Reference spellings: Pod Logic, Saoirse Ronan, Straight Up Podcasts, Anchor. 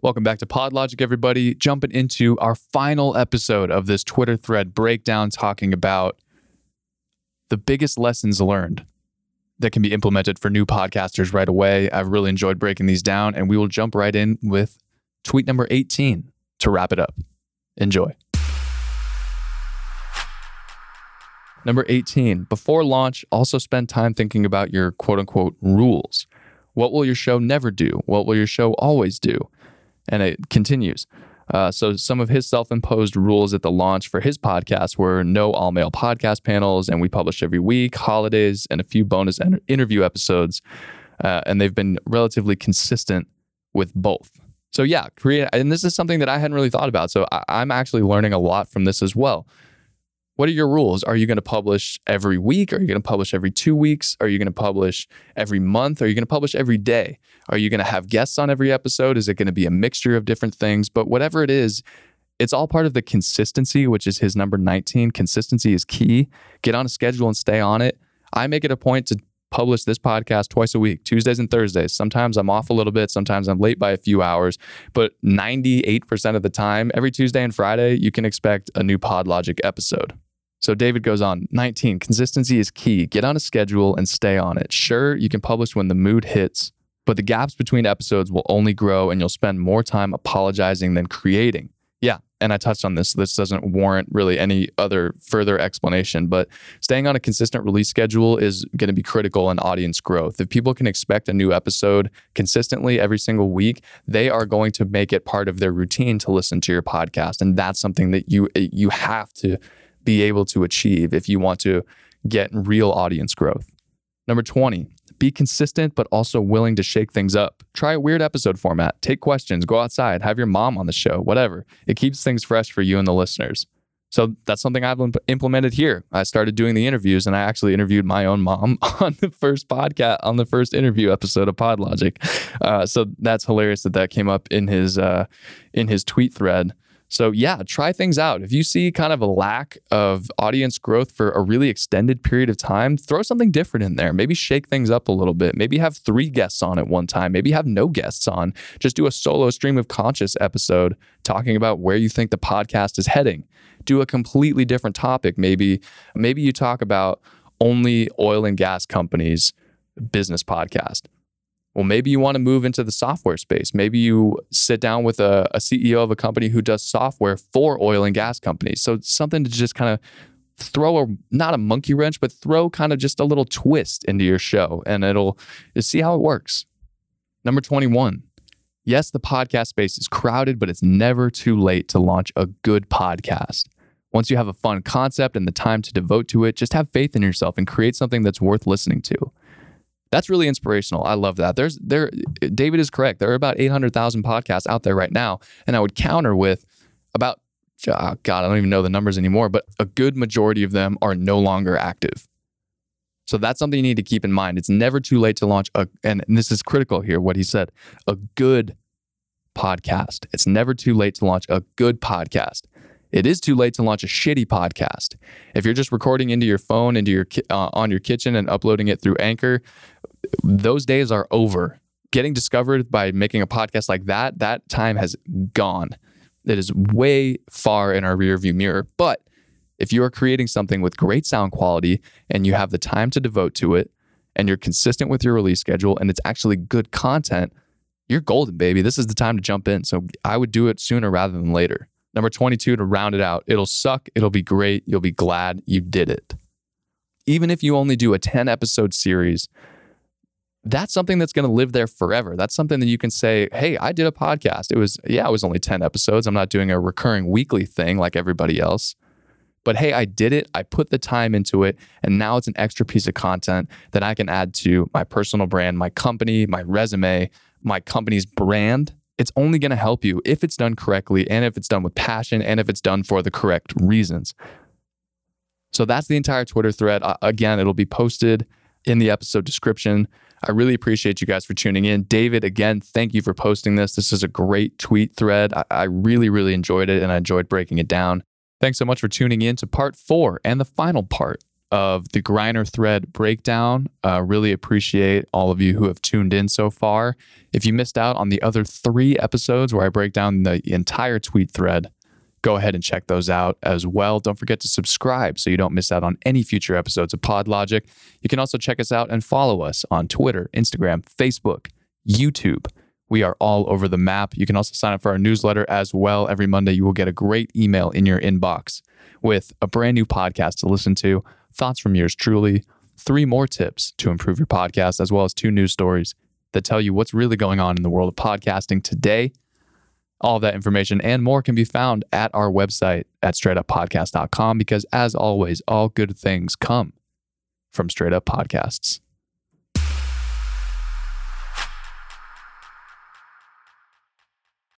Welcome back to Pod Logic, everybody. Jumping into our final episode of this Twitter thread breakdown, talking about the biggest lessons learned that can be implemented for new podcasters right away. I've really enjoyed breaking these down, and we will jump right in with tweet number 18 to wrap it up. Enjoy. Number 18, before launch, also spend time thinking about your quote-unquote rules. What will your show never do? What will your show always do? And it continues. So some of his self-imposed rules at the launch for his podcast were no all-male podcast panels, and we publish every week, holidays, and a few bonus interview episodes. And they've been relatively consistent with both. So yeah, create. And this is something that I hadn't really thought about. So I'm actually learning a lot from this as well. What are your rules? Are you going to publish every week? Are you going to publish every 2 weeks? Are you going to publish every month? Are you going to publish every day? Are you going to have guests on every episode? Is it going to be a mixture of different things? But whatever it is, it's all part of the consistency, which is his number 19. Consistency is key. Get on a schedule and stay on it. I make it a point to publish this podcast twice a week, Tuesdays and Thursdays. Sometimes I'm off a little bit. Sometimes I'm late by a few hours. But 98% of the time, every Tuesday and Friday, you can expect a new PodLogic episode. So David goes on, 19, consistency is key. Get on a schedule and stay on it. Sure, you can publish when the mood hits, but the gaps between episodes will only grow and you'll spend more time apologizing than creating. Yeah, and I touched on this. This doesn't warrant really any other further explanation, but staying on a consistent release schedule is going to be critical in audience growth. If people can expect a new episode consistently every single week, they are going to make it part of their routine to listen to your podcast. And that's something that you have to be able to achieve if you want to get real audience growth. Number 20, be consistent, but also willing to shake things up. Try a weird episode format, take questions, go outside, have your mom on the show, whatever. It keeps things fresh for you and the listeners. So that's something I've implemented here. I started doing the interviews, and I actually interviewed my own mom on the first interview episode of PodLogic. So that's hilarious that came up in his tweet thread. So yeah, try things out. If you see kind of a lack of audience growth for a really extended period of time, throw something different in there. Maybe shake things up a little bit. Maybe have 3 guests on at one time. Maybe have no guests on. Just do a solo stream of conscious episode talking about where you think the podcast is heading. Do a completely different topic. Maybe you talk about only oil and gas companies' business podcast. Well, maybe you want to move into the software space. Maybe you sit down with a CEO of a company who does software for oil and gas companies. So something to just kind of throw, not a monkey wrench, but throw kind of just a little twist into your show, and you'll see how it works. Number 21. Yes, the podcast space is crowded, but it's never too late to launch a good podcast. Once you have a fun concept and the time to devote to it, just have faith in yourself and create something that's worth listening to. That's really inspirational. I love that. David is correct. There are about 800,000 podcasts out there right now. And I would counter with about, I don't even know the numbers anymore, but a good majority of them are no longer active. So that's something you need to keep in mind. It's never too late to launch and this is critical here, what he said, a good podcast. It's never too late to launch a good podcast. It is too late to launch a shitty podcast. If you're just recording into your phone, on your kitchen and uploading it through Anchor, those days are over. Getting discovered by making a podcast like that time has gone. It is way far in our rearview mirror. But if you are creating something with great sound quality and you have the time to devote to it and you're consistent with your release schedule and it's actually good content, you're golden, baby. This is the time to jump in. So I would do it sooner rather than later. Number 22, to round it out, it'll suck, it'll be great, you'll be glad you did it. Even if you only do a 10-episode series, that's something that's going to live there forever. That's something that you can say, hey, I did a podcast. It was only 10 episodes. I'm not doing a recurring weekly thing like everybody else. But hey, I did it. I put the time into it. And now it's an extra piece of content that I can add to my personal brand, my company, my resume, my company's brand. It's only going to help you if it's done correctly and if it's done with passion and if it's done for the correct reasons. So that's the entire Twitter thread. Again, it'll be posted in the episode description. I really appreciate you guys for tuning in. David, again, thank you for posting this. This is a great tweet thread. I really, really enjoyed it, and I enjoyed breaking it down. Thanks so much for tuning in to part 4 and the final part of the Griner Thread breakdown. Really appreciate all of you who have tuned in so far. If you missed out on the other 3 episodes where I break down the entire tweet thread, go ahead and check those out as well. Don't forget to subscribe so you don't miss out on any future episodes of Pod Logic. You can also check us out and follow us on Twitter, Instagram, Facebook, YouTube. We are all over the map. You can also sign up for our newsletter as well. Every Monday, you will get a great email in your inbox with a brand new podcast to listen to, thoughts from yours truly, 3 more tips to improve your podcast, as well as 2 news stories that tell you what's really going on in the world of podcasting today. All of that information and more can be found at our website at straightuppodcast.com, because as always, all good things come from Straight Up Podcasts.